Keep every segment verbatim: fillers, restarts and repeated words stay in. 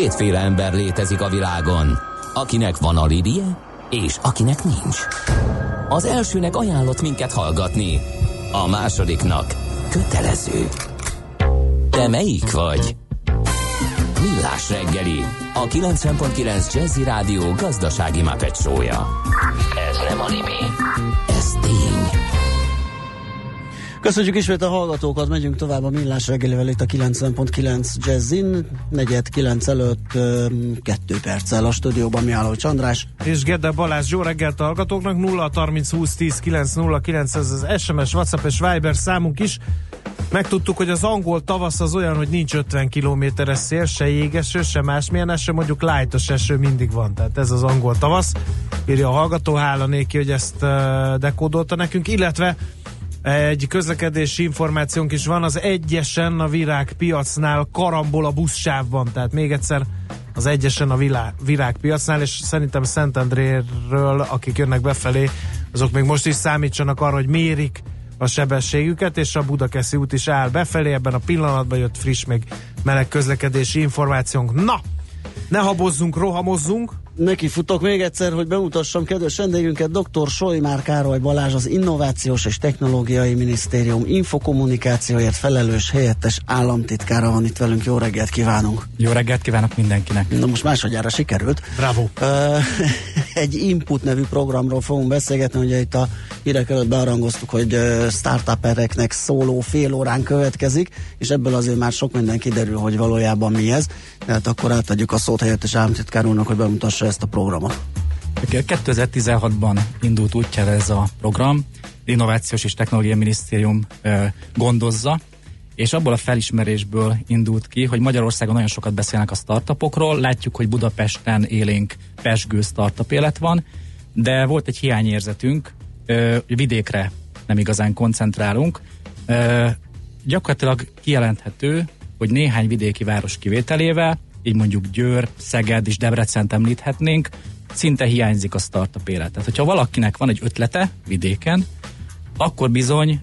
Kétféle ember létezik a világon, akinek van alibije, és akinek nincs. Az elsőnek ajánlott minket hallgatni, a másodiknak kötelező. Te melyik vagy? Millás reggeli, a kilencven pont kilenc Jazzy Rádió gazdasági mápecsója. Ez nem anime, ez tény. Köszönjük ismét a hallgatókat, megyünk tovább a Millás reggelivel itt a kilencven pont kilenc Jazzin, negyed kilenc előtt kettő perccel a stúdióban mi álló Csandrás. És Gede Balázs, jó reggelt a hallgatóknak, nulla harminc húsz tíz kilenc nulla kilenc, ez az es em es, WhatsApp és Viber számunk is. Megtudtuk, hogy az angol tavasz az olyan, hogy nincs ötven kilométeres szél, se jégeső, se másmilyen eső, mondjuk light-os eső mindig van, tehát ez az angol tavasz, írja a hallgató, hála néki, hogy ezt dekódolta nekünk, illetve egy közlekedési információnk is van, az egyesen a virágpiacnál karambol a buszsávban, tehát még egyszer az egyesen a vilá, virágpiacnál, és szerintem Szentendréről, akik jönnek befelé, azok még most is számítsanak arra, hogy mérik a sebességüket, és a Budakeszi út is áll befelé, ebben a pillanatban jött friss, még meleg közlekedési információnk. Na, ne habozzunk, rohamozzunk! Neki futok még egyszer, hogy bemutassam kedves vendégünket, dr. Solymár Károly Balázs, az Innovációs és Technológiai Minisztérium infokommunikációért felelős helyettes államtitkára van itt velünk. Jó reggelt kívánunk! Jó reggelt kívánok mindenkinek! Na most másodjára sikerült. Bravo! Uh, egy Input nevű programról fogunk beszélgetni, ugye itt a hírek előtt bearangoztuk, hogy uh, startupereknek szóló fél órán következik, és ebből azért már sok minden kiderül, hogy valójában mi ez. Tehát akkor átadjuk a szót helyettes államtitkár úrnak, hogy bemutassa ezt a programot. kétezer-tizenhatban indult útjára ez a program, Innovációs és Technológiai Minisztérium e, gondozza, és abból a felismerésből indult ki, hogy Magyarországon nagyon sokat beszélnek a startupokról, látjuk, hogy Budapesten élénk pesgő startup élet van, de volt egy hiányérzetünk, e, vidékre nem igazán koncentrálunk. E, gyakorlatilag kijelenthető, hogy néhány vidéki város kivételével, így mondjuk Győr, Szeged és Debrecent említhetnénk, szinte hiányzik a startup élet. Tehát, hogyha valakinek van egy ötlete vidéken, akkor bizony,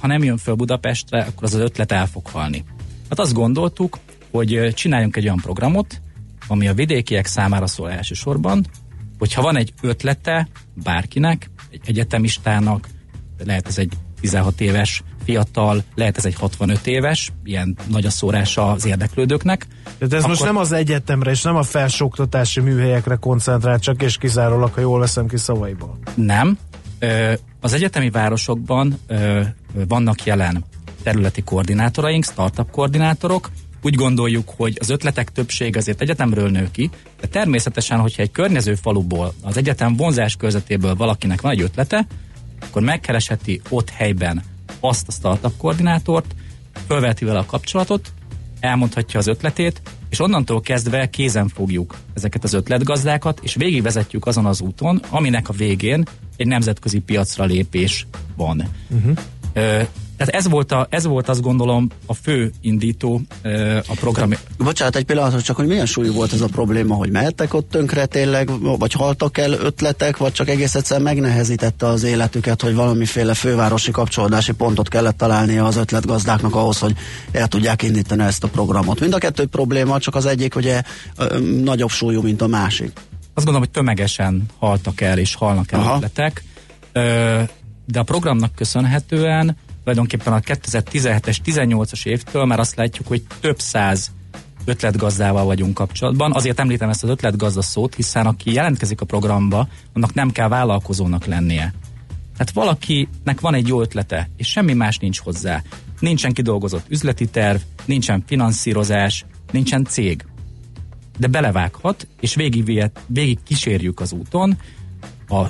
ha nem jön föl Budapestre, akkor az az ötlet el fog halni. Hát azt gondoltuk, hogy csináljunk egy olyan programot, ami a vidékiek számára szól elsősorban, hogyha van egy ötlete bárkinek, egy egyetemistának, lehet ez egy tizenhat éves fiatal, lehet ez egy hatvanöt éves, ilyen nagy a szórása az érdeklődőknek. Tehát ez akkor... most nem az egyetemre és nem a felsőoktatási műhelyekre koncentrál, csak és kizárólag, ha jól veszem ki szavaiból. Nem. Az egyetemi városokban vannak jelen területi koordinátoraink, startup koordinátorok. Úgy gondoljuk, hogy az ötletek többség azért egyetemről nő ki, de természetesen, hogyha egy környező faluból, az egyetem vonzás körzetéből valakinek van egy ötlete, akkor megkeresheti ott helyben azt a startup koordinátort, fölveheti vele a kapcsolatot, elmondhatja az ötletét, és onnantól kezdve kézen fogjuk ezeket az ötletgazdákat, és végigvezetjük azon az úton, aminek a végén egy nemzetközi piacra lépés van. Uh-huh. Ö, tehát ez volt, a, ez volt azt gondolom a fő indító ö, a program. Bocsánat, egy pillanat, csak hogy milyen súlyú volt ez a probléma, hogy mehettek ott tönkre tényleg, vagy haltak el ötletek, vagy csak egész egyszerűen megnehezítette az életüket, hogy valamiféle fővárosi kapcsolódási pontot kellett találnia az ötletgazdáknak ahhoz, hogy el tudják indítani ezt a programot. Mind a kettő probléma, csak az egyik ugye ö, nagyobb súlyú, mint a másik. Azt gondolom, hogy tömegesen haltak el és halnak el Aha. ötletek, ö, de a programnak köszönhetően tulajdonképpen a kétezer-tizenhetes, tizennyolcas évtől már azt látjuk, hogy több száz ötletgazdával vagyunk kapcsolatban. Azért említem ezt az ötletgazda szót, hiszen aki jelentkezik a programba, annak nem kell vállalkozónak lennie. Tehát valakinek van egy jó ötlete, és semmi más nincs hozzá. Nincsen kidolgozott üzleti terv, nincsen finanszírozás, nincsen cég. De belevághat, és végig, végig kísérjük az úton a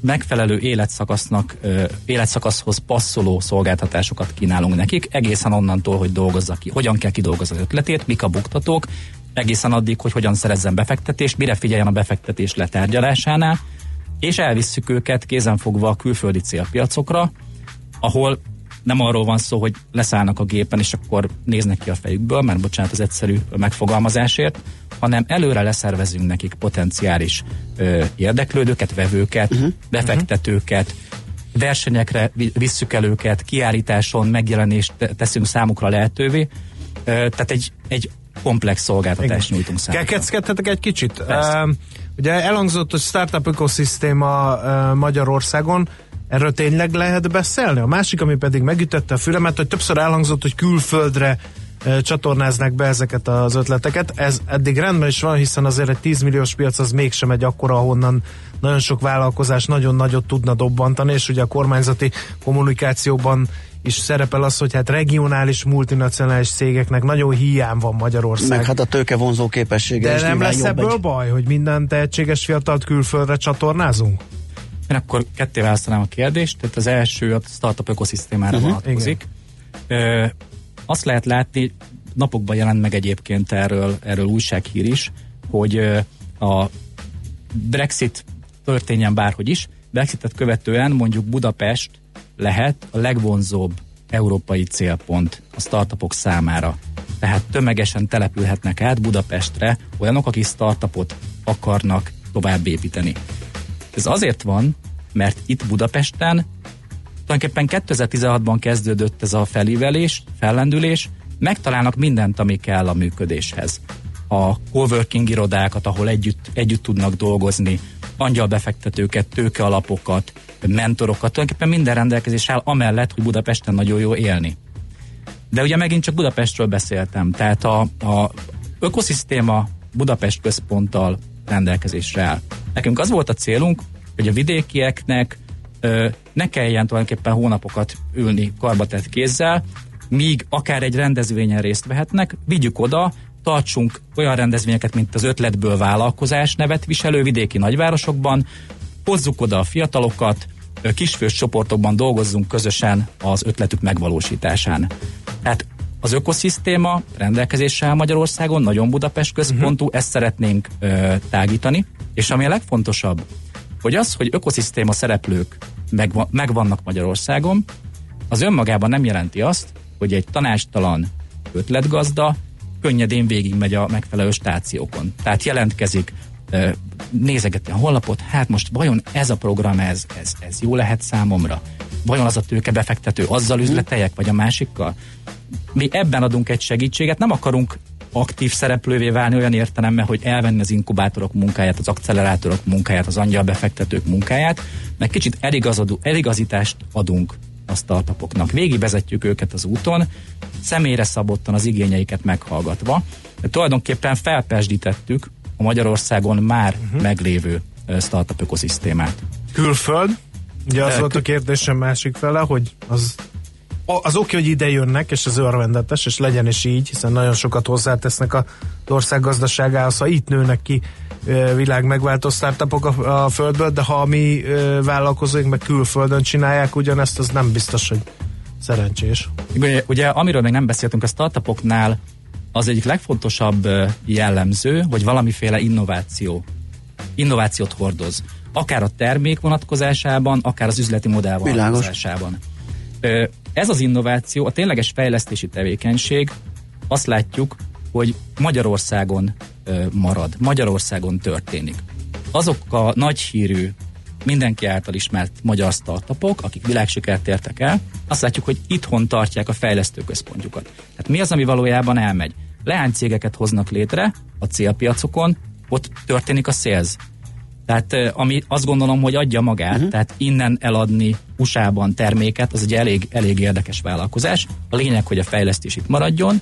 megfelelő életszakasznak, életszakaszhoz passzoló szolgáltatásokat kínálunk nekik, egészen onnantól, hogy dolgozza ki, hogyan kell kidolgozni az ötletét, mik a buktatók, egészen addig, hogy hogyan szerezzen befektetést, mire figyeljen a befektetés letárgyalásánál, és elvisszük őket kézenfogva a külföldi célpiacokra, ahol nem arról van szó, hogy leszállnak a gépen, és akkor néznek ki a fejükből, mert bocsánat az egyszerű megfogalmazásért, hanem előre leszervezünk nekik potenciális ö, érdeklődőket, vevőket, uh-huh. befektetőket, versenyekre visszük el őket, kiállításon megjelenést teszünk számukra lehetővé. Ö, tehát egy, egy komplex szolgáltatást nyújtunk számukra. Kekeckedhetek egy kicsit? Uh, ugye elhangzott, hogy startup ökoszisztéma uh, Magyarországon, erről tényleg lehet beszélni? A másik, ami pedig megütötte a fülemet, hogy többször elhangzott, hogy külföldre uh, csatornáznak be ezeket az ötleteket. Ez eddig rendben is van, hiszen azért egy tíz milliós piac az mégsem egy akkora, ahonnan nagyon sok vállalkozás nagyon nagyot tudna dobbantani, és ugye a kormányzati kommunikációban is szerepel az, hogy hát regionális, multinacionális cégeknek nagyon hiány van Magyarország. Meg hát a tőke vonzó képessége. De nem lesz ebből egy... baj, hogy minden tehetséges fiatalt külföldre csatornázunk? Én akkor ketté választanám a kérdést, tehát az első a startup ökoszisztémára uh-huh. vonatkozik. Ö, azt lehet látni, napokban jelent meg egyébként erről, erről újsághír is, hogy a Brexit történjen bárhogy is. Brexitet követően mondjuk Budapest lehet a legvonzóbb európai célpont a startupok számára. Tehát tömegesen települhetnek át Budapestre olyanok, akik startupot akarnak tovább építeni. Ez azért van, mert itt Budapesten tulajdonképpen kétezer-tizenhatban kezdődött ez a felívelés, fellendülés, megtalálnak mindent, ami kell a működéshez. A coworking irodákat, ahol együtt, együtt tudnak dolgozni, angyalbefektetőket, tőkealapokat, mentorokat, tulajdonképpen minden rendelkezés áll, amellett, hogy Budapesten nagyon jó élni. De ugye megint csak Budapestről beszéltem, tehát a, a ökoszisztéma Budapest központtal rendelkezésre áll. Nekünk az volt a célunk, hogy a vidékieknek ö, ne kelljen tulajdonképpen hónapokat ülni karbatett kézzel, míg akár egy rendezvényen részt vehetnek, vigyük oda, tartsunk olyan rendezvényeket, mint az ötletből vállalkozás nevet viselő vidéki nagyvárosokban, hozzuk oda a fiatalokat, kisfős csoportokban dolgozzunk közösen az ötletük megvalósításán. Tehát az ökoszisztéma rendelkezésre áll Magyarországon, nagyon Budapest központú, uh-huh. ezt szeretnénk ö, tágítani, és ami a legfontosabb, hogy az, hogy ökoszisztéma szereplők megva- megvannak Magyarországon, az önmagában nem jelenti azt, hogy egy tanástalan ötletgazda könnyedén végigmegy a megfelelő stációkon. Tehát jelentkezik, nézegeti a honlapot, hát most vajon ez a program, ez, ez, ez jó lehet számomra? Vajon az a tőkebefektető, azzal üzleteljek, vagy a másikkal? Mi ebben adunk egy segítséget, nem akarunk aktív szereplővé válni olyan értelemben, hogy elvenni az inkubátorok munkáját, az accelerátorok munkáját, az angyalbefektetők munkáját, mert kicsit eligazodó, eligazítást adunk a startupoknak. Végigvezetjük őket az úton, személyre szabottan az igényeiket meghallgatva. De tulajdonképpen felpesdítettük a Magyarországon már uh-huh. meglévő startup ökoszisztémát. Külföld? Ugye az volt a kérdésem másik fele, hogy az, az oké, hogy ide jönnek, és az örvendetes, és legyen is így, hiszen nagyon sokat hozzátesznek az ország gazdaságához, ha itt nőnek ki világ megváltó startupok a, a földből, de ha mi ö, vállalkozóink meg külföldön csinálják ugyanezt, az nem biztos, hogy szerencsés. Ugye, ugye amiről még nem beszéltünk, a startupoknál az egyik legfontosabb jellemző, hogy valamiféle innováció. Innovációt hordoz. Akár a termék vonatkozásában, akár az üzleti modell vonatkozásában. Ö, ez az innováció, a tényleges fejlesztési tevékenység, azt látjuk, hogy Magyarországon marad. Magyarországon történik. Azok a nagyhírű, mindenki által ismert magyar startupok, akik világsikert értek el, azt látjuk, hogy itthon tartják a fejlesztőközpontjukat. Tehát mi az, ami valójában elmegy? Leánycégeket hoznak létre a célpiacokon, ott történik a sales. Tehát ami azt gondolom, hogy adja magát, uh-huh. tehát innen eladni u es á-ban terméket, az egy elég, elég érdekes vállalkozás. A lényeg, hogy a fejlesztés itt maradjon.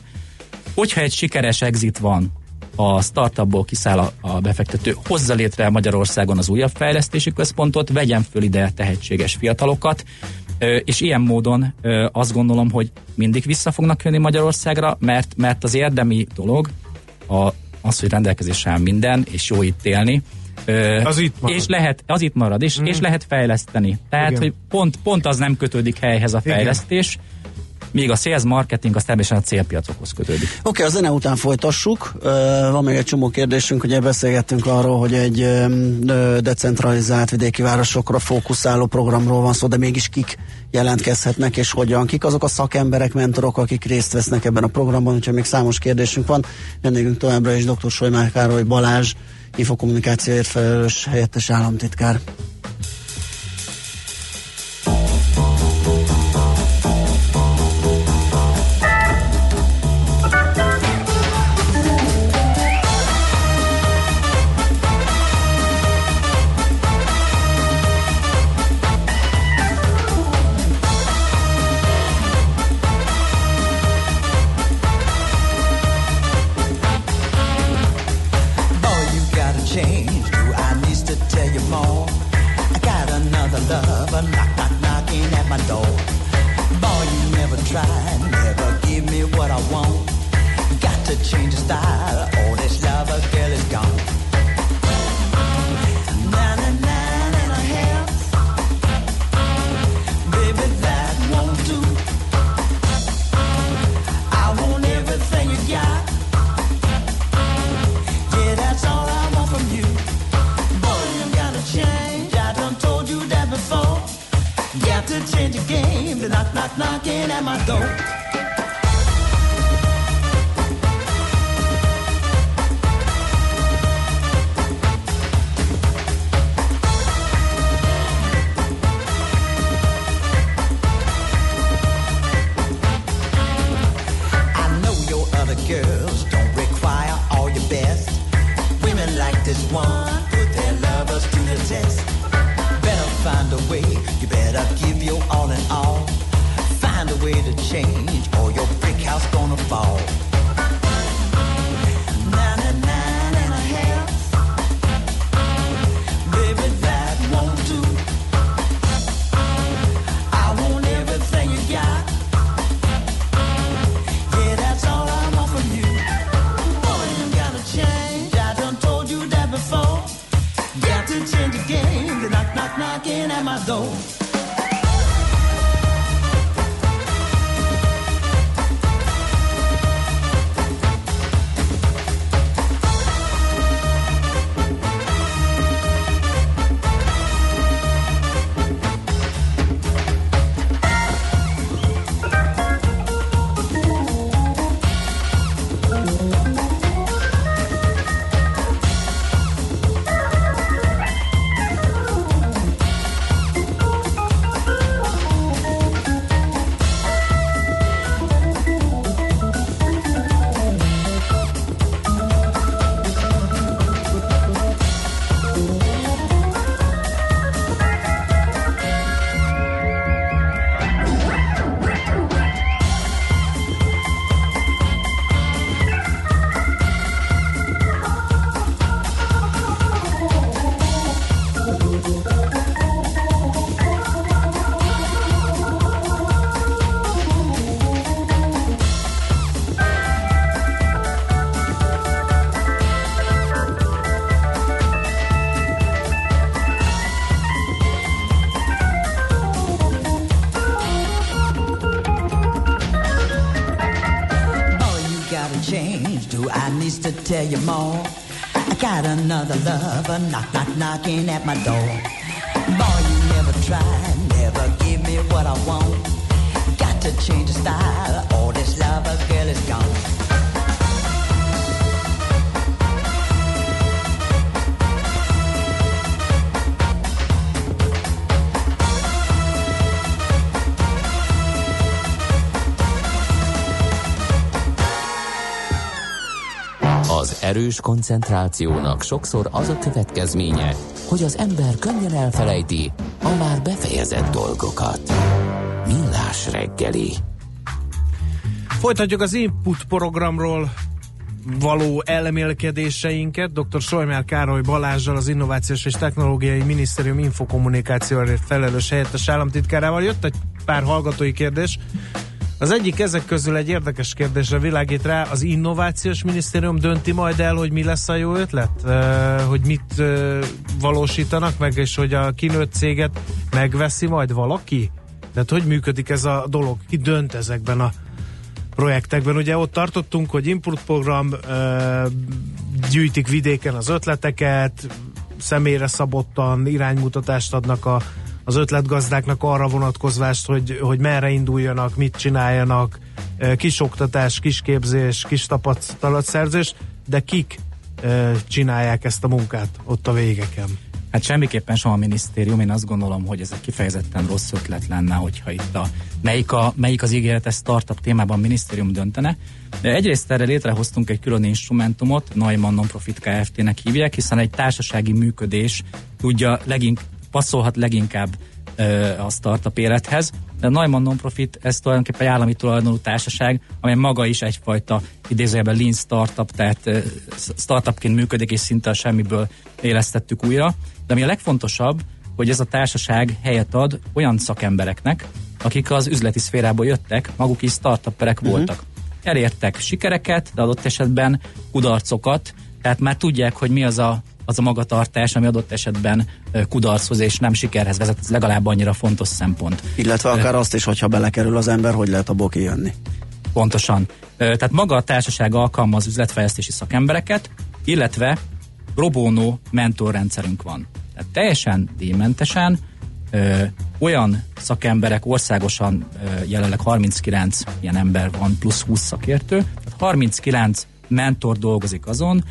Hogyha egy sikeres exit van, a startupból kiszáll a befektető, hozza létre Magyarországon az újabb fejlesztési központot, vegyen föl ide tehetséges fiatalokat, és ilyen módon azt gondolom, hogy mindig vissza fognak jönni Magyarországra, mert, mert az érdemi dolog a, az, hogy rendelkezésre áll minden, és jó itt élni. Az itt marad. És lehet, az itt marad, és, mm. és lehet fejleszteni. Tehát, igen. hogy pont, pont az nem kötődik helyhez a fejlesztés, igen. Míg a sales marketing az természetesen a célpiacokhoz kötődik. Oké, okay, a zene után folytassuk. Uh, van még egy csomó kérdésünk, ugye beszélgettünk arról, hogy egy uh, decentralizált vidéki városokra fókuszáló programról van szó, de mégis kik jelentkezhetnek és hogyan, kik azok a szakemberek, mentorok, akik részt vesznek ebben a programban, úgyhogy még számos kérdésünk van. Vendégünk továbbra is doktor Solymár Károly Balázs, infokommunikációért felelős helyettes államtitkár. to change your style. All this love a girl is gone. Change the game, they're knock, knock, knocking at my door. I know your other girls don't require all your best. Women like this one put their lovers to the test. Better find a way, you better give your all in all. Find a way to change or your brick house gonna fall. Ninety-nine and a half, baby, that won't do. I want everything you got. Yeah, that's all I want from you. Boy, you gotta change, I done told you that before. Got to change the game, the knock, knock, knocking at my door. To tell you more, I got another lover, knock, knock, knocking at my door. Boy, you never tried, never give me what I want. Got to change the style, all this lover girl is gone. Az erős koncentrációnak sokszor az a következménye, hogy az ember könnyen elfelejti a már befejezett dolgokat. Millás reggeli. Folytatjuk az Input programról való elmélkedéseinket dr. Solymár Károly Balázssal, az Innovációs és Technológiai Minisztérium infokommunikációért felelős helyettes államtitkárával. Jött egy pár hallgatói kérdés. Az egyik ezek közül egy érdekes kérdésre világít rá, az Innovációs Minisztérium dönti majd el, hogy mi lesz a jó ötlet? Hogy mit valósítanak meg, és hogy a kinőtt céget megveszi majd valaki? Tehát hogy működik ez a dolog? Ki dönt ezekben a projektekben? Ugye ott tartottunk, hogy Input program, gyűjtik vidéken az ötleteket, személyre szabottan iránymutatást adnak a az ötletgazdáknak arra vonatkozvást, hogy, hogy merre induljanak, mit csináljanak, kis oktatás, kis képzés, kis tapasztalatszerzés, de kik csinálják ezt a munkát ott a végeken? Hát semmiképpen soha a minisztérium, én azt gondolom, hogy ez egy kifejezetten rossz ötlet lenne, hogyha itt a melyik, a, melyik az ígéretes startup témában a minisztérium döntene. De egyrészt erre létrehoztunk egy külön instrumentumot, Neumann non-profit Kft-nek hívják, hiszen egy társasági működés tudja leginkább passzolhat leginkább ö, a startup élethez. De a Neumann non-profit, ez tulajdonképpen egy állami tulajdonú társaság, amely maga is egyfajta idézőjelben lean startup, tehát ö, startupként működik, és szinte a semmiből élesztettük újra. De ami a legfontosabb, hogy ez a társaság helyet ad olyan szakembereknek, akik az üzleti szférából jöttek, maguk is startupperek uh-huh. voltak. elértek sikereket, de adott esetben kudarcokat, tehát már tudják, hogy mi az a, az a magatartás, ami adott esetben kudarchoz és nem sikerhez vezet, ez legalább annyira fontos szempont. Illetve akár azt is, hogyha belekerül az ember, hogy lehet abból kijönni. Pontosan. Tehát maga a társaság alkalmaz üzletfejlesztési szakembereket, illetve robónó mentorrendszerünk van. Tehát teljesen díjmentesen ö, olyan szakemberek, országosan ö, jelenleg harminckilenc ilyen ember van, plusz húsz szakértő, tehát harminckilenc mentor dolgozik azon,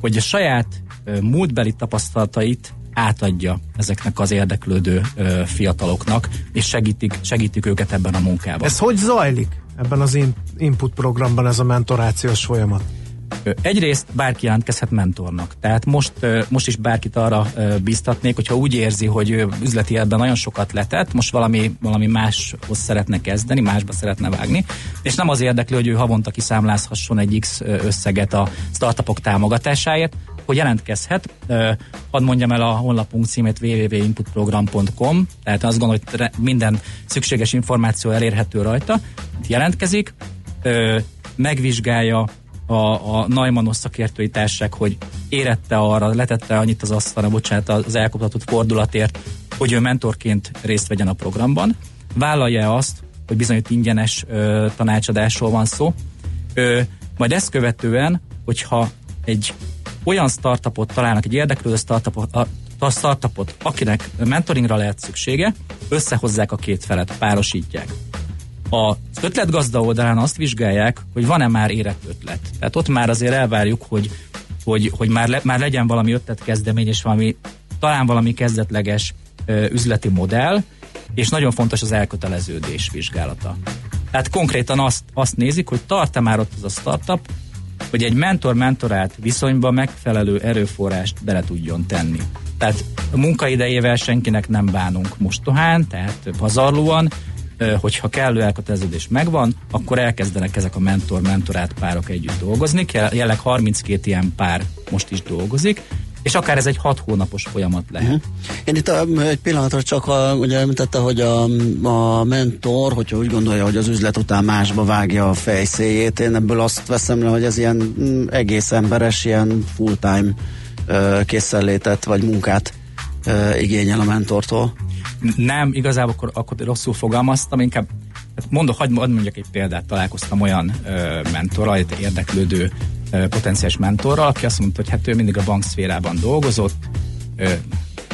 hogy a saját ö, múltbeli tapasztalatait átadja ezeknek az érdeklődő ö, fiataloknak, és segítik, segítik őket ebben a munkában. Ez hogy zajlik ebben az in- input programban ez a mentorációs folyamat? Egyrészt bárki jelentkezhet mentornak, tehát most, most is bárkit arra bíztatnék, hogyha úgy érzi, hogy ő üzleti életben nagyon sokat letett, most valami, valami máshoz szeretne kezdeni, másba szeretne vágni, és nem az érdekli, hogy ő havonta kiszámlázhasson egy X összeget a startupok támogatásáért, hogy jelentkezhet. Hadd mondjam el a honlapunk címét, double-u double-u double-u pont input program pont com, tehát azt gondolom, hogy minden szükséges információ elérhető rajta, jelentkezik, megvizsgálja a, a Neumann-os szakértői társaság, hogy érette arra, letette annyit az asztalra, bocsánat, az elkoptatott fordulatért, hogy ő mentorként részt vegyen a programban. Vállalja azt, hogy bizonyít ingyenes ö, tanácsadásról van szó. Ö, majd ezt követően, hogyha egy olyan startupot találnak, egy érdeklődő startupot, a, a startupot, akinek mentoringra lehet szüksége, összehozzák a két felet, párosítják. Az ötletgazda oldalán azt vizsgálják, hogy van-e már érett ötlet. Tehát ott már azért elvárjuk, hogy, hogy, hogy már, le, már legyen valami ötletkezdemény, és valami, talán valami kezdetleges ö, üzleti modell, és nagyon fontos az elköteleződés vizsgálata. Tehát konkrétan azt, azt nézik, hogy tart-e már ott az a startup, hogy egy mentor-mentorát viszonyban megfelelő erőforrást bele tudjon tenni. Tehát a munkaidejével senkinek nem bánunk mostohán, tehát pazarlóan, hogyha kellő elköteleződés megvan, akkor elkezdenek ezek a mentor-mentorát párok együtt dolgozni. Jelenleg harminckét ilyen pár most is dolgozik, és akár ez egy hat hónapos folyamat lehet. Uh-huh. Én itt egy pillanatra csak a, ugye említette, hogy a, a mentor, hogyha úgy gondolja, hogy az üzlet után másba vágja a fejszéjét, én ebből azt veszem le, hogy ez ilyen egész emberes, ilyen full-time készenlétet vagy munkát igényel a mentortól. Nem, igazából akkor, akkor rosszul fogalmaztam, inkább mondok, hagyd mondjak egy példát, találkoztam olyan ö, mentorral, egy érdeklődő ö, potenciális mentorral, aki azt mondta, hogy hát ő mindig a bankszférában dolgozott, ö,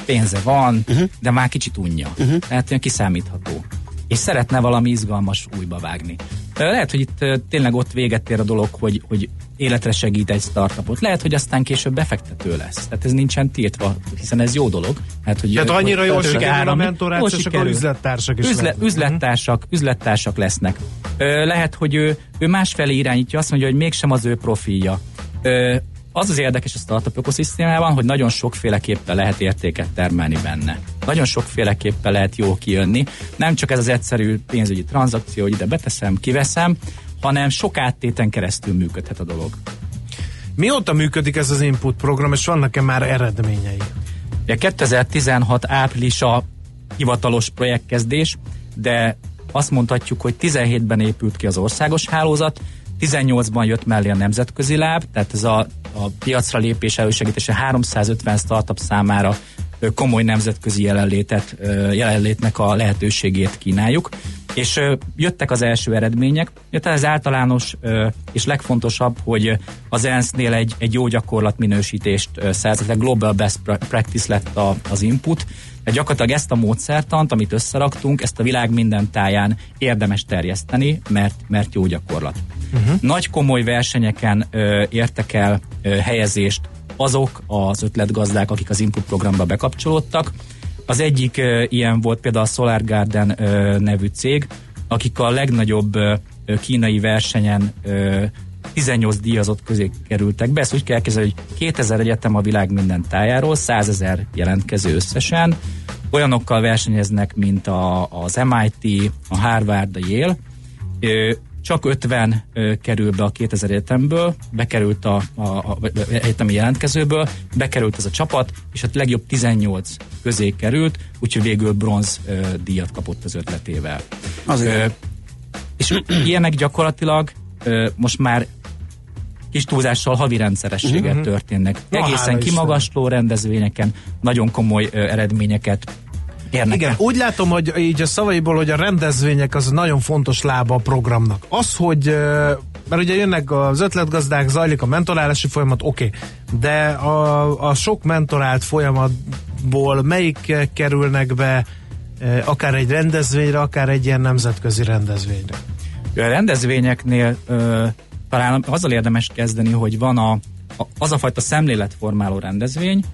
pénze van, uh-huh. de már kicsit unja, uh-huh. tehát olyan kiszámítható, és szeretne valami izgalmas újba vágni. Lehet, hogy itt tényleg ott véget ér a dolog, hogy, hogy életre segít egy startupot. Lehet, hogy aztán később befektető lesz. Tehát ez nincsen tiltva, hiszen ez jó dolog. Hát, hogy tehát annyira hogy jól sikerül a mentorációs, akkor üzlettársak is Üzle, üzlettársak, üzlettársak lesznek. Ö, lehet, hogy ő, ő másfelé irányítja, azt mondja, hogy mégsem az ő profilja. Ö, az az érdekes a startup ökoszisztémában, hogy nagyon sokféleképpen lehet értéket termelni benne. Nagyon sokféleképpen lehet jó kijönni. Nem csak ez az egyszerű pénzügyi tranzakció, hogy ide beteszem, kiveszem, hanem sok áttéten keresztül működhet a dolog. Mióta működik ez az input program, és vannak-e már eredményei? kétezer-tizenhat áprilisa hivatalos projektkezdés, de azt mondhatjuk, hogy tizenhétben épült ki az országos hálózat, tizennyolcban jött mellé a nemzetközi láb, tehát ez a, a piacra lépés elősegítése háromszázötven startup számára komoly nemzetközi jelenlétet, jelenlétnek a lehetőségét kínáljuk, és jöttek az első eredmények, jöttek az általános és legfontosabb, hogy az e en es-nél egy, egy jó gyakorlat minősítést szerzett, a Global Best Practice lett a, az input, de gyakorlatilag ezt a módszertant, amit összeraktunk, ezt a világ minden táján érdemes terjeszteni, mert, mert jó gyakorlat. Uh-huh. Nagy komoly versenyeken ö, értek el ö, helyezést azok az ötletgazdák, akik az input programba bekapcsolódtak. Az egyik ö, ilyen volt például a Solar Garden ö, nevű cég, akik a legnagyobb ö, kínai versenyen ö, tizennyolc díjazott közé kerültek be. Ezt úgy kell elkezdeni, hogy kétezer egyetem a világ minden tájáról, százezer jelentkező összesen. Olyanokkal versenyeznek, mint a, az em i té, a Harvard, a Yale. Ö, Csak ötven ö, kerül be a kétezer egyetemből, bekerült a, a, a, a egyetemi jelentkezőből, bekerült ez a csapat, és a legjobb tizennyolc közé került, úgyhogy végül bronz ö, díjat kapott az ötletével. Ö, és ilyenek gyakorlatilag most már kis túlzással havi rendszerességgel uh-huh. történnek. Egészen kimagasló rendezvényeken nagyon komoly eredményeket érnek. Igen, el. Úgy látom, hogy így a szavaiból, hogy a rendezvények az nagyon fontos lába a programnak. Az, hogy mert ugye jönnek az ötletgazdák, zajlik a mentorálási folyamat, oké, okay. de a, a sok mentorált folyamatból melyik kerülnek be akár egy rendezvényre, akár egy ilyen nemzetközi rendezvényre? A rendezvényeknél ö, talán azzal érdemes kezdeni, hogy van a, a, az a fajta szemléletformáló rendezvény,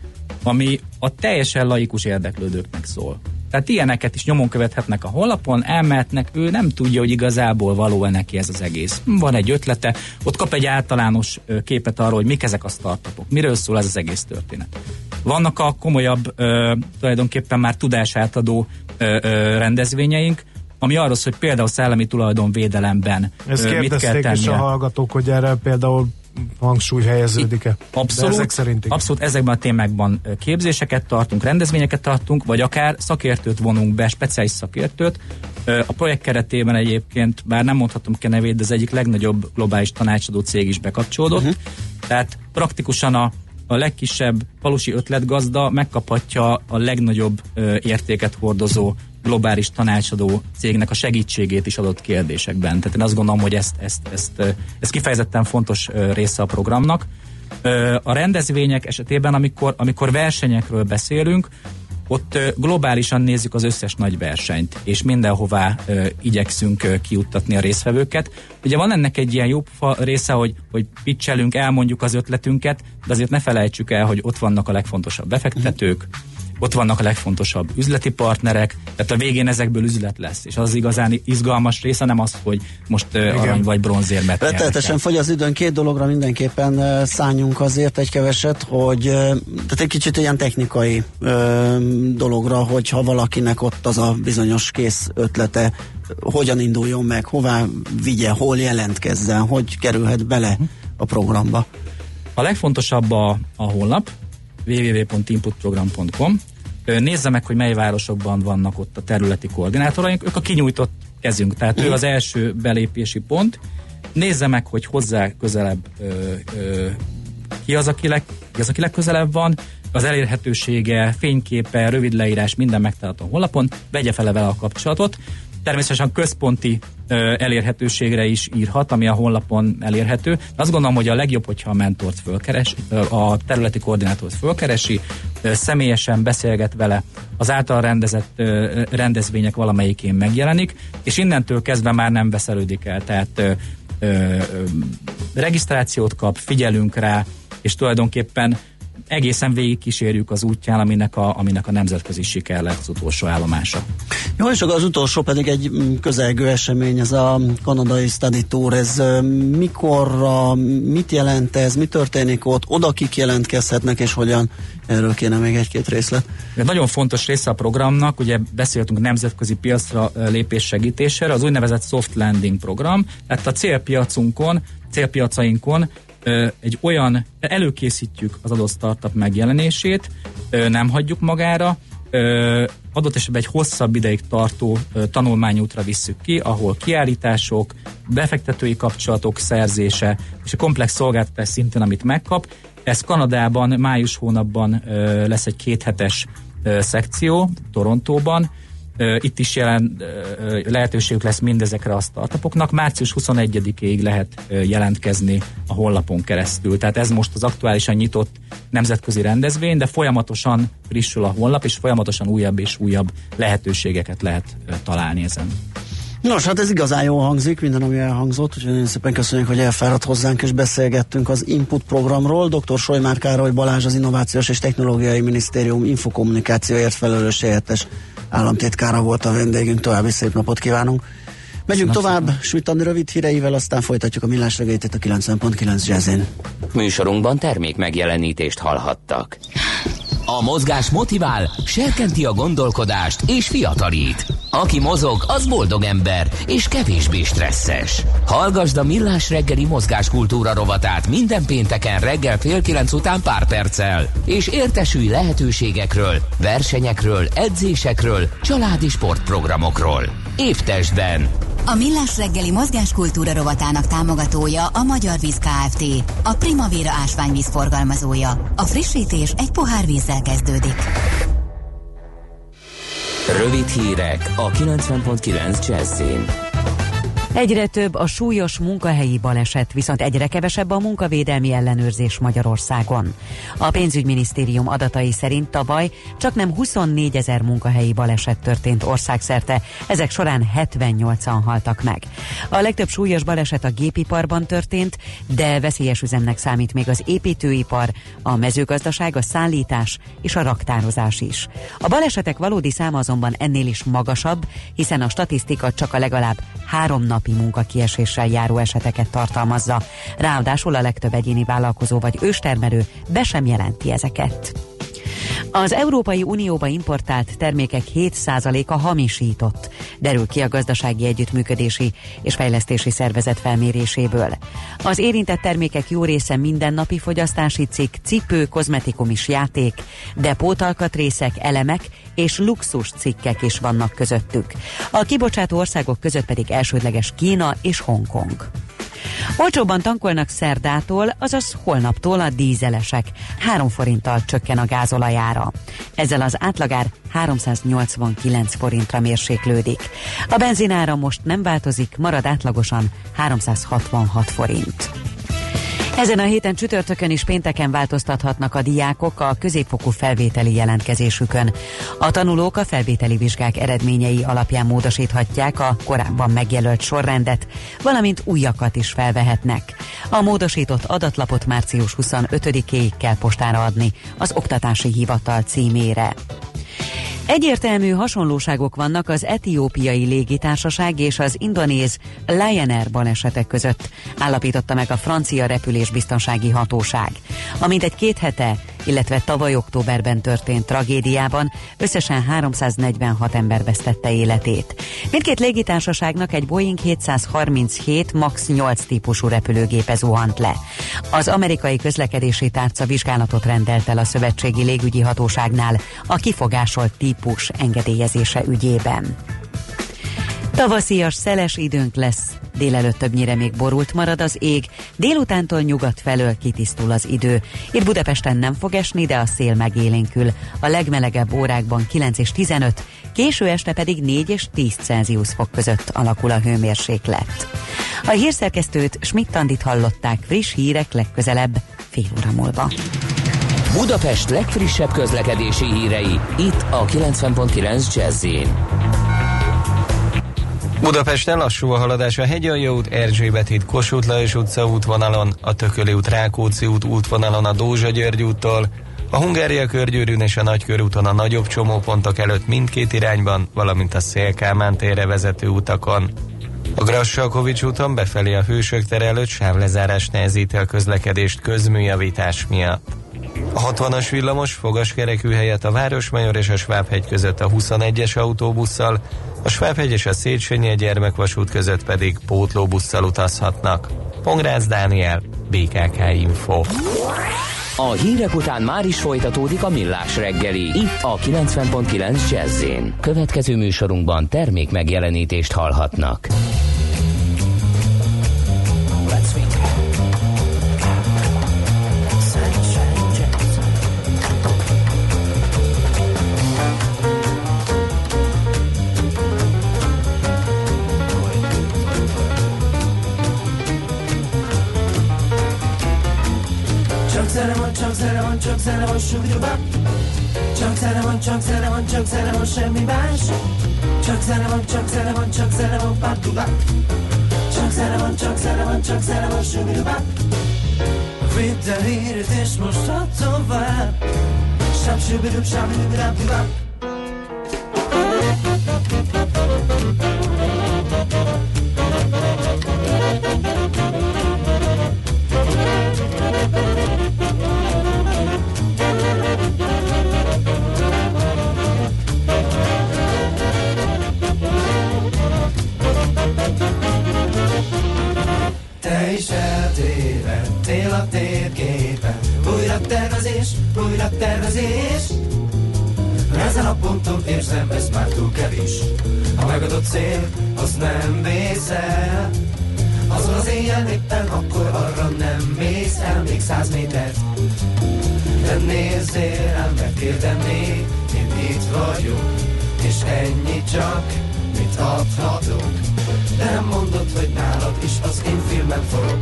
ami a teljesen laikus érdeklődőknek szól. Tehát ilyeneket is nyomon követhetnek a honlapon, elmehetnek, ő nem tudja, hogy igazából való-e neki ez az egész. Van egy ötlete, ott kap egy általános képet arról, hogy mik ezek a startupok, miről szól ez az egész történet. Vannak a komolyabb, ö, tulajdonképpen már tudásátadó ö, ö, rendezvényeink, ami arról szól, hogy például szellemi tulajdonvédelemben ezt ö, mit kell tennie. Ezt a hallgatók, hogy erre például hangsúly helyeződik-e? Abszolút, ezek szerint abszolút ezekben a témákban képzéseket tartunk, rendezvényeket tartunk, vagy akár szakértőt vonunk be, speciális szakértőt. A projekt keretében egyébként, bár nem mondhatom ki a nevét, de az egyik legnagyobb globális tanácsadó cég is bekapcsolódott. Uh-huh. Tehát praktikusan a, a legkisebb falusi ötletgazda megkaphatja a legnagyobb ö, értéket hordozó globális tanácsadó cégnek a segítségét is adott kérdésekben. Tehát én azt gondolom, hogy ezt, ezt, ezt, ez kifejezetten fontos része a programnak. A rendezvények esetében, amikor, amikor versenyekről beszélünk, ott globálisan nézzük az összes nagy versenyt, és mindenhová igyekszünk kijuttatni a résztvevőket. Ugye van ennek egy ilyen jó része, hogy, hogy pitchelünk, elmondjuk az ötletünket, de azért ne felejtsük el, hogy ott vannak a legfontosabb befektetők, ott vannak a legfontosabb üzleti partnerek, tehát a végén ezekből üzlet lesz, és az igazán izgalmas része nem az, hogy most igen. arany vagy bronzérmet. Rettenetesen fogy az időn, két dologra mindenképpen szálljunk azért egy keveset, hogy tehát egy kicsit ilyen technikai ö, dologra, hogyha valakinek ott az a bizonyos kész ötlete, hogyan induljon meg, hová vigye, hol jelentkezzen, hogy kerülhet bele a programba. A legfontosabb a, a honlap, double-u double-u double-u pont input program pont com. Nézze meg, hogy mely városokban vannak ott a területi koordinátoraink, ők a kinyújtott kezünk, tehát ő az első belépési pont. Nézze meg, hogy hozzá közelebb ö, ö, ki az, aki, leg, ki az, aki legközelebb van, az elérhetősége, fényképe, rövid leírás, minden megtalálható honlapon, vegye fel vele a kapcsolatot. Természetesen központi ö, elérhetőségre is írhat, ami a honlapon elérhető. Azt gondolom, hogy a legjobb, hogyha a mentort fölkeres, ö, a területi koordinátort fölkeresi, ö, személyesen beszélget vele, az által rendezett ö, rendezvények valamelyikén megjelenik, és innentől kezdve már nem veszelődik el. Tehát ö, ö, ö, regisztrációt kap, figyelünk rá, és tulajdonképpen egészen végigkísérjük az útján, aminek a, aminek a nemzetközi siker lett az utolsó állomása. Jó, és akkor az utolsó pedig egy közelgő esemény, ez a kanadai study tour, ez mikorra, mit jelent ez, mi történik ott, oda kik jelentkezhetnek, és hogyan, erről kéne még egy-két részlet. De nagyon fontos része a programnak, ugye beszéltünk nemzetközi piacra lépés segítésére, az úgynevezett soft landing program, tehát a célpiacunkon, célpiacainkon egy olyan, előkészítjük az adott startup megjelenését, nem hagyjuk magára, adott esetben egy hosszabb ideig tartó tanulmányútra visszük ki, ahol kiállítások, befektetői kapcsolatok szerzése és a komplex szolgáltatás szinten, amit megkap. Ez Kanadában, május hónapban lesz egy kéthetes szekció Torontóban. Itt is jelen lehetőségük lesz mindezekre a startupoknak. március huszonegyedikéig lehet jelentkezni a honlapon keresztül. Tehát ez most az aktuálisan nyitott nemzetközi rendezvény, de folyamatosan frissül a honlap, és folyamatosan újabb és újabb lehetőségeket lehet találni ezen. Nos, hát ez igazán jól hangzik, minden, ami elhangzott, úgyhogy nagyon szépen köszönjük, hogy elfáradt hozzánk, és beszélgettünk az Input programról. dr. Solymár Károly Balázs, az Innovációs és Technológiai Minisztérium infokommunikációért felelős helyettes államtitkára volt a vendégünk, további szép napot kívánunk. Megyünk tovább, Schmidt-Andi rövid híreivel, aztán folytatjuk a Millás reggelit itt a kilencven pont kilenc Jazzén. Műsorunkban termék megjelenítést hallhattak. A mozgás motivál, serkenti a gondolkodást és fiatalít. Aki mozog, az boldog ember és kevésbé stresszes. Hallgasd a Millás reggeli mozgáskultúra rovatát minden pénteken reggel fél kilenc után pár perccel, és értesülj lehetőségekről, versenyekről, edzésekről, családi sportprogramokról. Épp testben! A Millás reggeli mozgáskultúra rovatának támogatója a Magyar Víz Kft., a Primavera ásványvíz forgalmazója. A frissítés egy pohár vízzel kezdődik. Rövid hírek a kilencven pont kilenc Jazzin. Egyre több a súlyos munkahelyi baleset, viszont egyre kevesebb a munkavédelmi ellenőrzés Magyarországon. A pénzügyminisztérium adatai szerint tavaly csaknem huszonnégyezer munkahelyi baleset történt országszerte, ezek során hetvennyolcan haltak meg. A legtöbb súlyos baleset a gépiparban történt, de veszélyes üzemnek számít még az építőipar, a mezőgazdaság, a szállítás és a raktározás is. A balesetek valódi száma azonban ennél is magasabb, hiszen a statisztika csak a legalább három nap napi munkakieséssel járó eseteket tartalmazza. Ráadásul a legtöbb egyéni vállalkozó vagy őstermelő be sem jelenti ezeket. Az Európai Unióba importált termékek hét százaléka hamisított, derül ki a Gazdasági Együttműködési és Fejlesztési Szervezet felméréséből. Az érintett termékek jó része mindennapi fogyasztási cikk, cipő, kozmetikum és játék, de pótalkatrészek, elemek és luxus cikkek is vannak közöttük. A kibocsátó országok között pedig elsődleges Kína és Hongkong. Olcsóbban tankolnak szerdától, azaz holnaptól a dízelesek. három forinttal csökken a gázolajára. Ezzel az átlagár háromszáznyolcvankilenc forintra mérséklődik. A benzinára most nem változik, marad átlagosan háromszázhatvanhat forint. Ezen a héten csütörtökön és pénteken változtathatnak a diákok a középfokú felvételi jelentkezésükön. A tanulók a felvételi vizsgák eredményei alapján módosíthatják a korábban megjelölt sorrendet, valamint újakat is felvehetnek. A módosított adatlapot március huszonötödikéig kell postára adni az Oktatási Hivatal címére. Egyértelmű hasonlóságok vannak az etiópiai légitársaság és az indonéz Lion Air balesetek között, állapította meg a francia repülésbiztonsági hatóság. Amint egy két hete, illetve tavaly októberben történt tragédiában összesen háromszáznegyvenhat ember vesztette életét. Mindkét légitársaságnak egy Boeing hétszázharminchét max nyolc típusú repülőgépe zuhant le. Az amerikai közlekedési tárca vizsgálatot rendelt el a Szövetségi Légügyi Hatóságnál a kifogásolt típus engedélyezése ügyében. Tavaszias, szeles időnk lesz. Délelőtt többnyire még borult marad az ég, délutántól nyugat felől kitisztul az idő. Itt Budapesten nem fog esni, de a szél megélénkül. A legmelegebb órákban kilenc és tizenöt, késő este pedig négy és tíz Celsius fok között alakul a hőmérséklet. A hírszerkesztőt, Schmidt-Tandit hallották, friss hírek legközelebb fél óra múlva. Budapest legfrissebb közlekedési hírei, itt a kilencven pont kilenc Jazz-en. Budapesten lassú a haladás a Hegyalja út, Erzsébet híd, Kossuth-Lajos utca útvonalon, a Tököli út, Rákóczi út útvonalon a Dózsa-György úttól, a Hungária körgyűrűn és a Nagykörúton a nagyobb csomópontok előtt mindkét irányban, valamint a Széll-Kálmán térre vezető utakon. A Grassalkovich úton befelé a Hősök tere előtt sávlezárás nehezíti a közlekedést közműjavítás miatt. A hatvanas villamos fogaskerekű helyett a Városmajor és a Svábhegy között a huszonegyes autóbusszal, a Svábhegy és a Széchenyi a gyermekvasút között pedig pótlóbusszal utazhatnak. Pongrácz Dániel, bé ká ká Info. A hírek után már is folytatódik a Millás reggeli, itt a kilencven pont kilenc Jazz-en. Következő műsorunkban termék megjelenítést hallhatnak. Sana hoşu gruba Çok sana van, çok sana van, çok sana hoş emmi baş Çok sana van, çok sana van, çok sana van patula Çok sana van, çok sana van, çok sana hoşu gruba Vidahir diş moşatova Şap şubirup şabirup rabduba Ezen a ponton érzem, ez már túl kevés. A megadott cél, az nem vész el. Azon az éjjel éppen akkor arra nem mész el. Még száz métert tennézzél el, mert érdemnék, én itt vagyok, és ennyi csak, mit adhatok. De nem mondod, hogy nálad is az én filmem forog.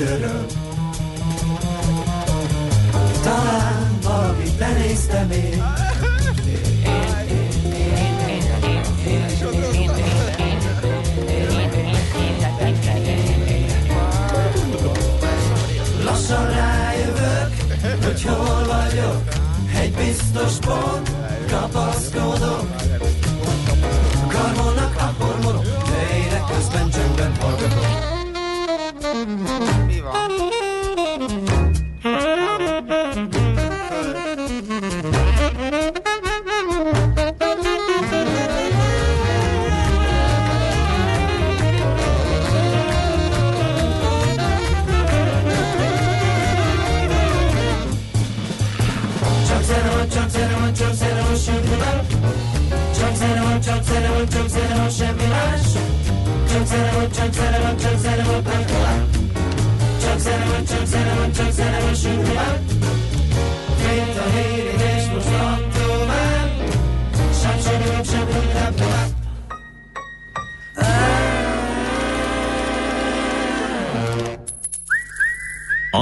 Előről. Talán valamit lenéztem én. Lassan rájövök, hogy hol vagyok. Egy biztos pont, kapaszkodok. Karmolnak a hormonok, de ének közben csöndben hallgatok.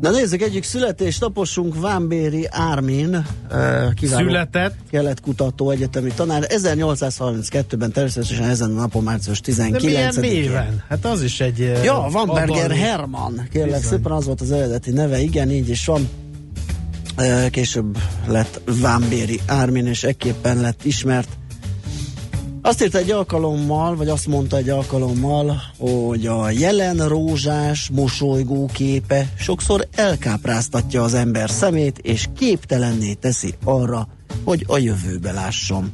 Na nézzük, egyik születésnaposunk, Vámbéry Ármin, kiváló keletkutató, egyetemi tanár. ezernyolcszázharminckettőben, természetesen ezen a napon, március tizenkilencedikén. De milyen néven? Hát az is egy... Ja, Wamberger Hermann, kérlek bizony. Szépen, az volt az eredeti neve, igen, így is van. Később lett Vámbéry Ármin, és ekképpen lett ismert. Azt írta egy alkalommal, vagy azt mondta egy alkalommal, hogy a jelen rózsás, mosolygó képe sokszor elkápráztatja az ember szemét, és képtelenné teszi arra, hogy a jövőbe lásson.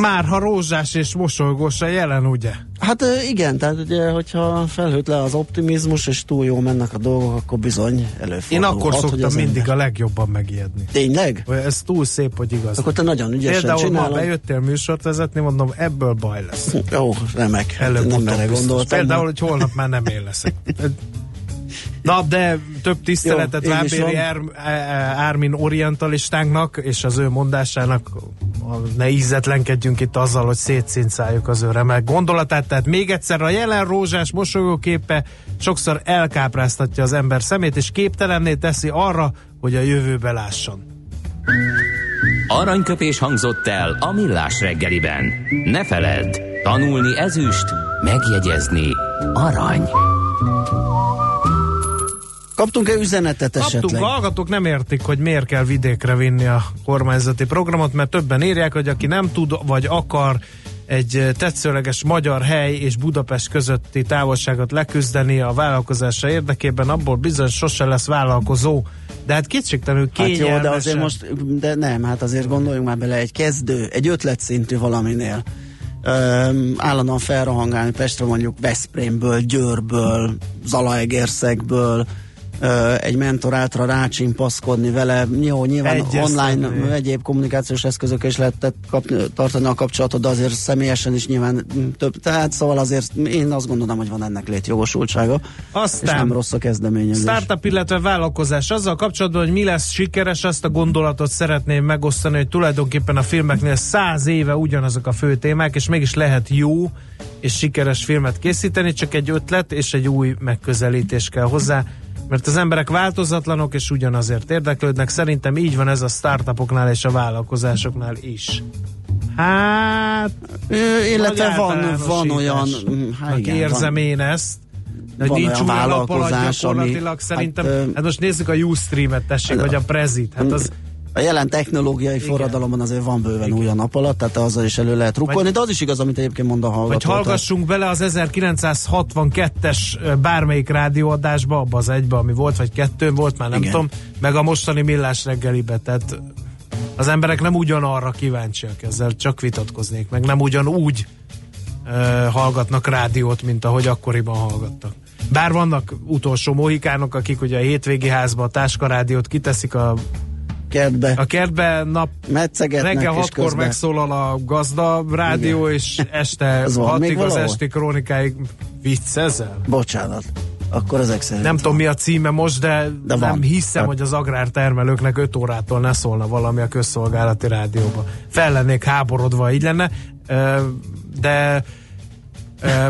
Már ha rózsás és mosolygós a jelen, ugye? Hát igen, tehát ugye, hogyha felhőtt le az optimizmus, és túl jól mennek a dolgok, akkor bizony előfordulhat. Én akkor szoktam mindig a legjobban megijedni. Tényleg? Ez túl szép, hogy igaz. Akkor te nagyon ügyesen csinálod. Például ma bejöttél műsort vezetni, mondom, ebből baj lesz. Jó, remek. Nem erre gondoltam. Például, hogy holnap már nem én leszek. Na, de több tiszteletet Vámbéry Ármin orientalistánknak, és az ő mondásának ne ízetlenkedjünk itt azzal, hogy szétszincáljuk az ő remek gondolatát. Tehát még egyszer, a jelen rózsás mosolygóképe sokszor elkápráztatja az ember szemét, és képtelenné teszi arra, hogy a jövőbe lásson. Aranyköpés hangzott el a millás reggeliben. Ne feledd, tanulni ezüst, megjegyezni arany. Kaptunk-e üzenetet esetleg? Kaptunk, hallgatók nem értik, hogy miért kell vidékre vinni a kormányzati programot, mert többen írják, hogy aki nem tud vagy akar egy tetszőleges magyar hely és Budapest közötti távolságot leküzdeni a vállalkozása érdekében, abból bizony sose lesz vállalkozó. De hát kétségtelenül kényelmesen. Hát jó, de azért most, de nem, hát azért gondoljunk már bele, egy kezdő, egy ötletszintű valaminél. Um, állandóan felrohangálni Pestre, mondjuk Veszprémből, Győrből, Zalaegerszegből, egy mentor által rácsimpaszkodni vele, jó, nyilván egyezteni. Online egyéb kommunikációs eszközök is lehet kapni, tartani a kapcsolatot, de azért személyesen is nyilván több, tehát szóval azért én azt gondolom, hogy van ennek létjogosultsága. Aztán, és nem rossz a kezdeményezés. Startup, illetve vállalkozás. Azzal kapcsolatban, hogy mi lesz sikeres, azt a gondolatot szeretném megosztani, hogy tulajdonképpen a filmeknél száz éve ugyanazok a fő témák, és mégis lehet jó és sikeres filmet készíteni, csak egy ötlet és egy új megközelítés kell hozzá, mert az emberek változatlanok, és ugyanazért érdeklődnek. Szerintem így van ez a startupoknál és a vállalkozásoknál is. Hát... Illetve van, van olyan... Hát igen, érzem van. Én ezt. De van nincs olyan vállalkozás, ami... Szerintem, hát, hát most nézzük a YouStream-et, tessék, vagy a Prezit. Hát az... A jelen technológiai igen. forradalomon azért van bőven igen. új a nap alatt, tehát azzal is elő lehet rukkolni, vagy, de az is igaz, amit egyébként mond a hallgató. Vagy hallgassunk bele az ezerkilencszázhatvankettes bármelyik rádióadásba, abba az egybe, ami volt, vagy kettőn volt, már nem igen. tudom, meg a mostani Millás reggelibe, tehát az emberek nem ugyanarra kíváncsiak, ezzel csak vitatkoznék, meg nem ugyanúgy uh, hallgatnak rádiót, mint ahogy akkoriban hallgattak. Bár vannak utolsó mohikánok, akik ugye a hétvégi házba a táskarádiót kiteszik a kertbe. A kertbe nap reggel hatkor megszólal a gazda rádió, igen. és este hatig az esti krónikáig viccezel. Bocsánat. Akkor ezek szerint nem tudom, mi a címe most, de, de nem hiszem, hát... hogy az agrártermelőknek öt órától ne szólna valami a közszolgálati rádióba. Fel lennék háborodva, így lenne, de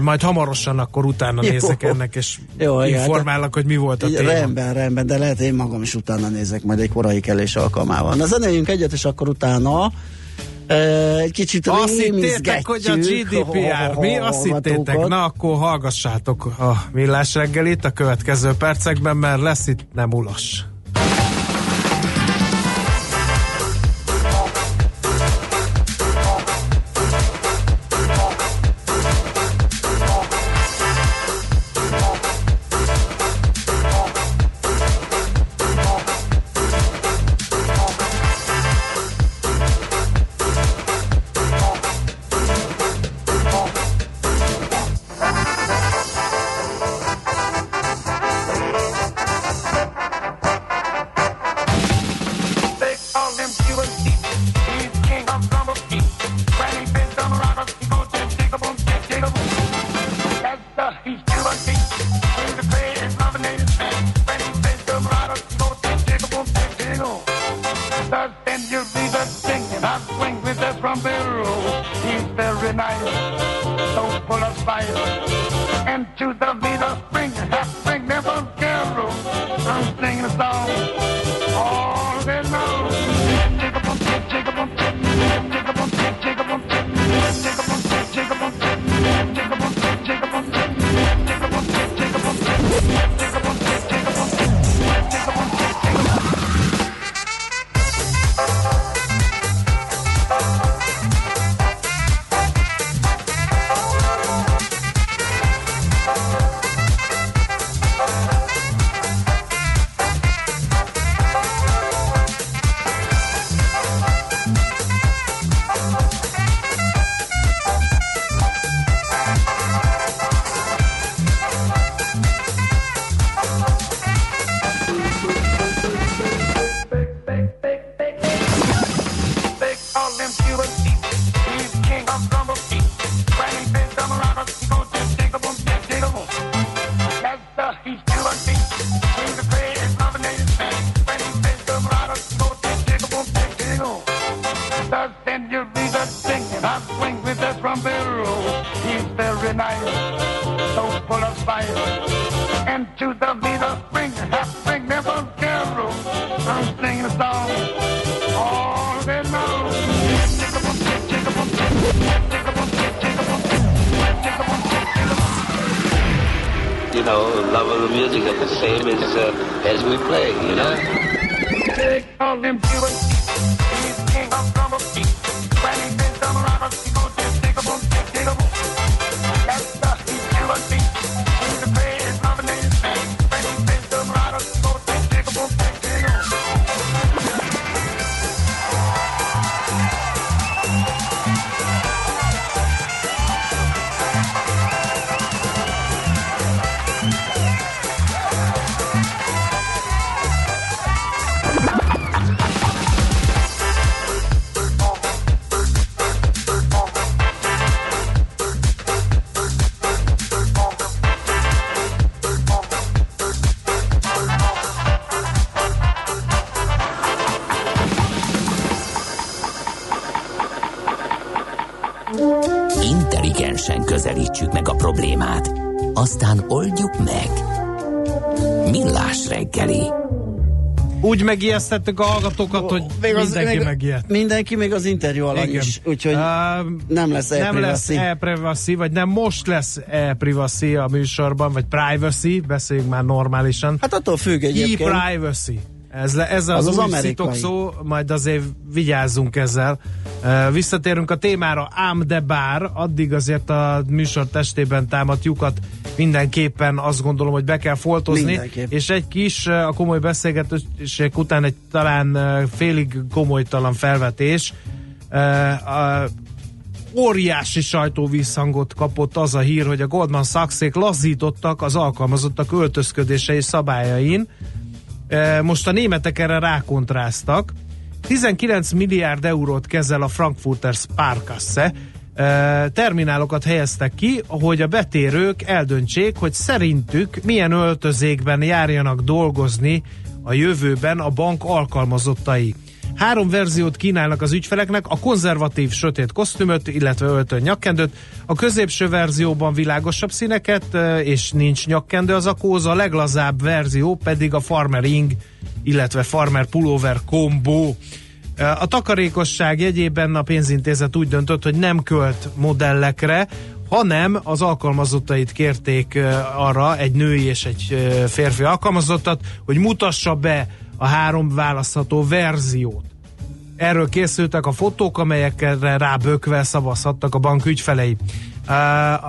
majd hamarosan akkor utána jó. nézek ennek, és jó, informálnak, de... hogy mi volt a téma. Rendben, rendben, de lehet én magam is utána nézek majd egy korai kelés alkalmával. Na zenéljünk egyet, és akkor utána egy kicsit rémizgetjük. Azt hittétek, hogy a gé dé pé er mi? Azt hittétek, na akkor hallgassátok a Millás reggelit a következő percekben, mert lesz itt nem ulas. Közelítsük meg a problémát, aztán oldjuk meg. Millás reggeli. Úgy megijesztettük a hallgatókat, hogy még az, mindenki még, megijedt. Mindenki még az interjú alany is, úgyhogy uh, nem lesz e-privacy. Nem lesz e-privacy, vagy nem most lesz e-privacy a műsorban, vagy privacy, beszéljünk már normálisan. Hát attól függ egyébként. E-privacy. Ez, le, ez az, az új szitok szó, majd azért vigyázzunk ezzel. Visszatérünk a témára, ám de bár, addig azért a műsor testében támadt lyukat mindenképpen azt gondolom, hogy be kell foltozni. Mindenképp. És egy kis, a komoly beszélgetések után egy talán félig komolytalan felvetés. A óriási sajtóvízhangot kapott az a hír, hogy a Goldman Sachsék lazítottak az alkalmazottak öltözködései szabályain. Most a németek erre rákontráztak. tizenkilenc milliárd eurót kezel a Frankfurter Sparkasse. Terminálokat helyeztek ki, hogy a betérők eldöntsék, hogy szerintük milyen öltözékben járjanak dolgozni a jövőben a bank alkalmazottai. Három verziót kínálnak az ügyfeleknek, a konzervatív sötét kosztümöt, illetve öltön nyakkendőt. A középső verzióban világosabb színeket, és nincs nyakkendő az akóz, a leglazább verzió pedig a farmer ing, illetve farmer pulóver kombó. A takarékosság jegyében a pénzintézet úgy döntött, hogy nem költ modellekre, hanem az alkalmazottait kérték arra, egy női és egy férfi alkalmazottat, hogy mutassa be a három választható verziót. Erről készültek a fotók, amelyekre rábökve szavazhattak a bank ügyfelei.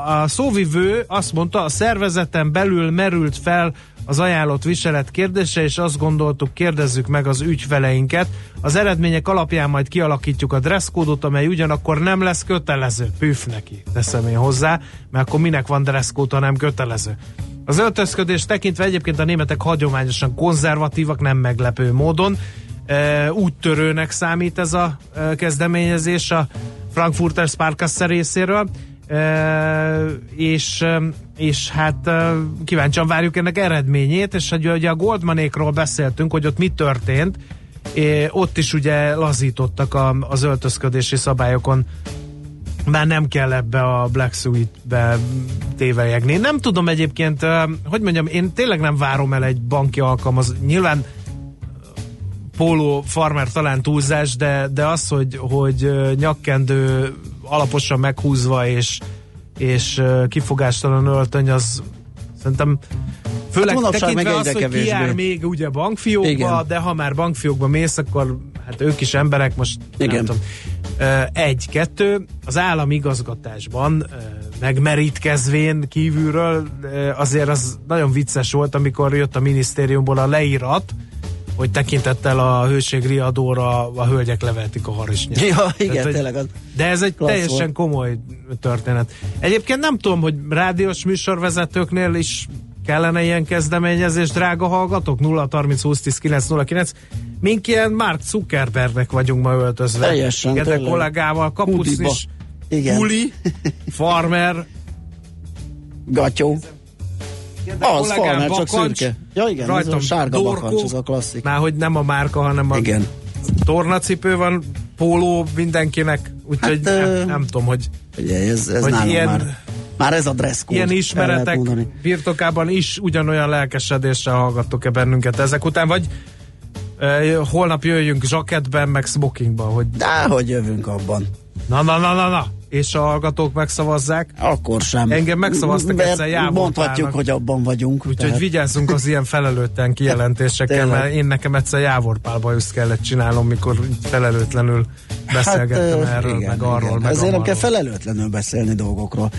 A szóvivő azt mondta, a szervezeten belül merült fel az ajánlott viselet kérdése, és azt gondoltuk, kérdezzük meg az ügyfeleinket. Az eredmények alapján majd kialakítjuk a dresszkódot, amely ugyanakkor nem lesz kötelező. Püff neki, teszem én hozzá, mert akkor minek van dresszkód, ha nem kötelező. Az öltözködés tekintve egyébként a németek hagyományosan konzervatívak, nem meglepő módon. E, úttörőnek számít ez a e, kezdeményezés a Frankfurter Sparkasse részéről, e, és, és hát e, kíváncsian várjuk ennek eredményét, és hogy ugye a Goldmanékról beszéltünk, hogy ott mi történt, e, ott is ugye lazítottak a, az öltözködési szabályokon. Már nem kell ebbe a Black Suite-be téveljegni. Nem tudom egyébként, hogy mondjam, én tényleg nem várom el egy banki alkalmaz. Nyilván póló farmer talán túlzás, de, de az, hogy, hogy nyakkendő alaposan meghúzva és, és kifogástalan öltöny, az szerintem főleg hát tekintve azt, hogy ki jár még ugye bankfiókba, igen. De ha már bankfiókba mész, akkor hát ők is emberek, most igen. Nem tudom. Egy-kettő, az állami igazgatásban megmerítkezvén kívülről azért az nagyon vicces volt, amikor jött a minisztériumból a leírat, hogy tekintettel a hőségriadóra a hölgyek levetik a harisnyát. Ja, igen, tehát, tényleg az. De ez egy teljesen volt. Komoly történet. Egyébként nem tudom, hogy rádiós műsorvezetőknél is kellene ilyen kezdeményezés, drága hallgatók? nulla harminc húsz tíz kilenc nulla kilenc. Mink ilyen Mark Zuckerbergnek vagyunk ma öltözve. Teljesen, tényleg. Egy kollégával kapucnis, puli, farmer, gatyó. Az farmer, bakancs, csak szürke. Ja igen, rajtam ez a sárga dorkó, bakancs, ez a klasszik. Már hogy nem a márka, hanem a igen. Tornacipő van, póló mindenkinek, úgyhogy hát, nem, nem tudom, hogy, ugye, ez, ez hogy ilyen... Már. Már ez a dresszkód. Ilyen ismeretek birtokában is ugyanolyan lelkesedéssel hallgattok-e bennünket ezek után, vagy e, holnap jöjjünk zsakettben, meg smokingban, hogy... Dehogy jövünk abban. Na, na, na, na, na. És a hallgatók megszavazzák? Akkor sem. Engem megszavaztak egyszer jávon. Mondhatjuk, hogy abban vagyunk. Úgyhogy tehát... vigyázzunk az ilyen felelőtlen kijelentésekkel, mert én nekem egyszer jávorpálba őszt kellett csinálnom, mikor felelőtlenül beszélgettem hát, erről, igen, meg igen, arról, igen. Meg ezért nem kell felelőtlenül beszélni dolgokról.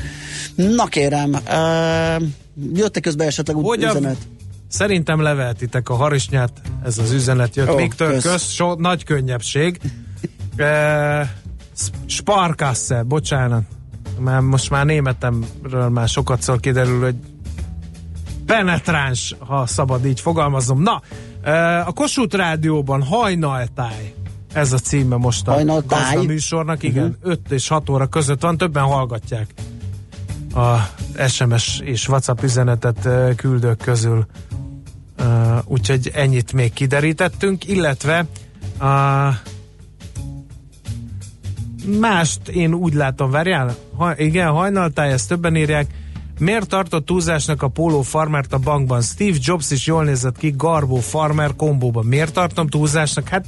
Na kérem, uh, jöttek közben esetleg úgy üzenet? A... Szerintem leveltitek a harisnyát, ez az üzenet jött. Miktől köz, so, nagy könnyebbség. uh, Sparkasse, bocsánat. Már most már németemről már sokatszor kiderül, hogy penetráns, ha szabad így fogalmazom. Na, a Kossuth Rádióban hajnaltáj. Ez a címe most a műsornak. Igen, uh-huh. öt és hat óra között van, többen hallgatják a es em es és WhatsApp üzenetet küldők közül. Úgyhogy ennyit még kiderítettünk, illetve a mást én úgy látom, várjál, ha, igen, hajnaltáj, ezt többen írják, Miért tartott túlzásnak a póló farmert a bankban? Steve Jobs is jól nézett ki garbó farmer kombóban. Miért tartom túlzásnak? Hát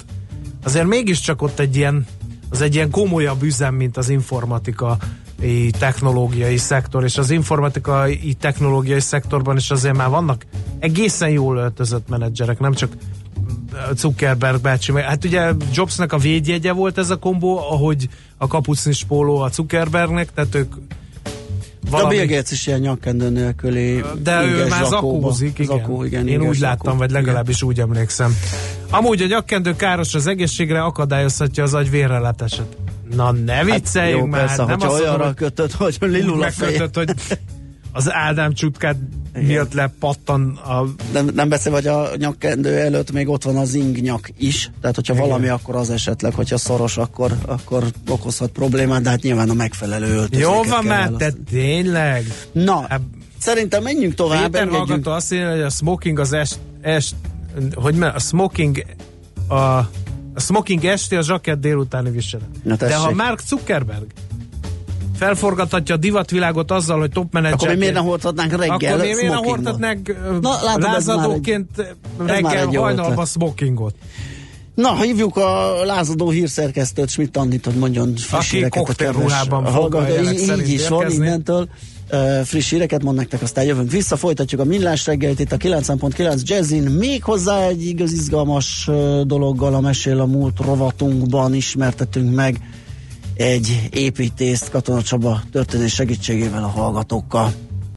azért mégiscsak ott egy ilyen, az egy ilyen komolyabb üzem, mint az informatikai technológiai szektor, és az informatikai technológiai szektorban is azért már vannak egészen jól öltözött menedzserek, nem csak Zuckerberg bácsi. Hát ugye Jobsnak a védjegye volt ez a kombó, ahogy a kapucnis póló a Zuckerbergnek, tehát ők valami... De a Bill Gates is ilyen nyakkendő nélküli. De ő már zakózik, igen. Zakó, igen. Én úgy láttam, zakó, vagy legalábbis igen. Úgy emlékszem. Amúgy a nyakkendő káros az egészségre, akadályozhatja az agy vérreleteset. Na ne vicceljünk hát, jó, már! Persze, nem azt olyanra kötött, hogy lilul a fej. Kötött, hogy az Ádám csutkát miatt lepattan a... Nem, nem beszél, hogy a nyakkendő előtt még ott van az ingnyak is, tehát hogyha igen. Valami, akkor az esetleg, hogyha szoros, akkor, akkor okozhat problémát, de hát nyilván a megfelelő öltözéket. Jó van már, te tényleg! Na, a... szerintem menjünk tovább. Péter hallgató azt írja, hogy a smoking az est... est hogy me, a smoking a, a smoking esti, a zsakett délutáni viselet. De ha Mark Zuckerberg felforgathatja a divatvilágot azzal, hogy topmenedzser... Akkor mi miért nem hordhatnánk reggel smokingot? Akkor mi miért nem hordhatnánk Na, lázadóként egy, reggel hajnalba smokingot? Na, hívjuk a lázadó hírszerkesztőt, Schmidt Andit, hogy mondjon friss híreket. Aki koktélruhában fog a jelek szerint így is van, innentől uh, friss híreket mond nektek, aztán jövünk vissza, folytatjuk a millás reggelit itt a kilenc pont kilenc Jazzin, méghozzá egy igaz izgalmas uh, dologgal. A mesél a múlt rovatunkban ismertetünk meg egy építészt Katona Csaba történés segítségével a hallgatókkal.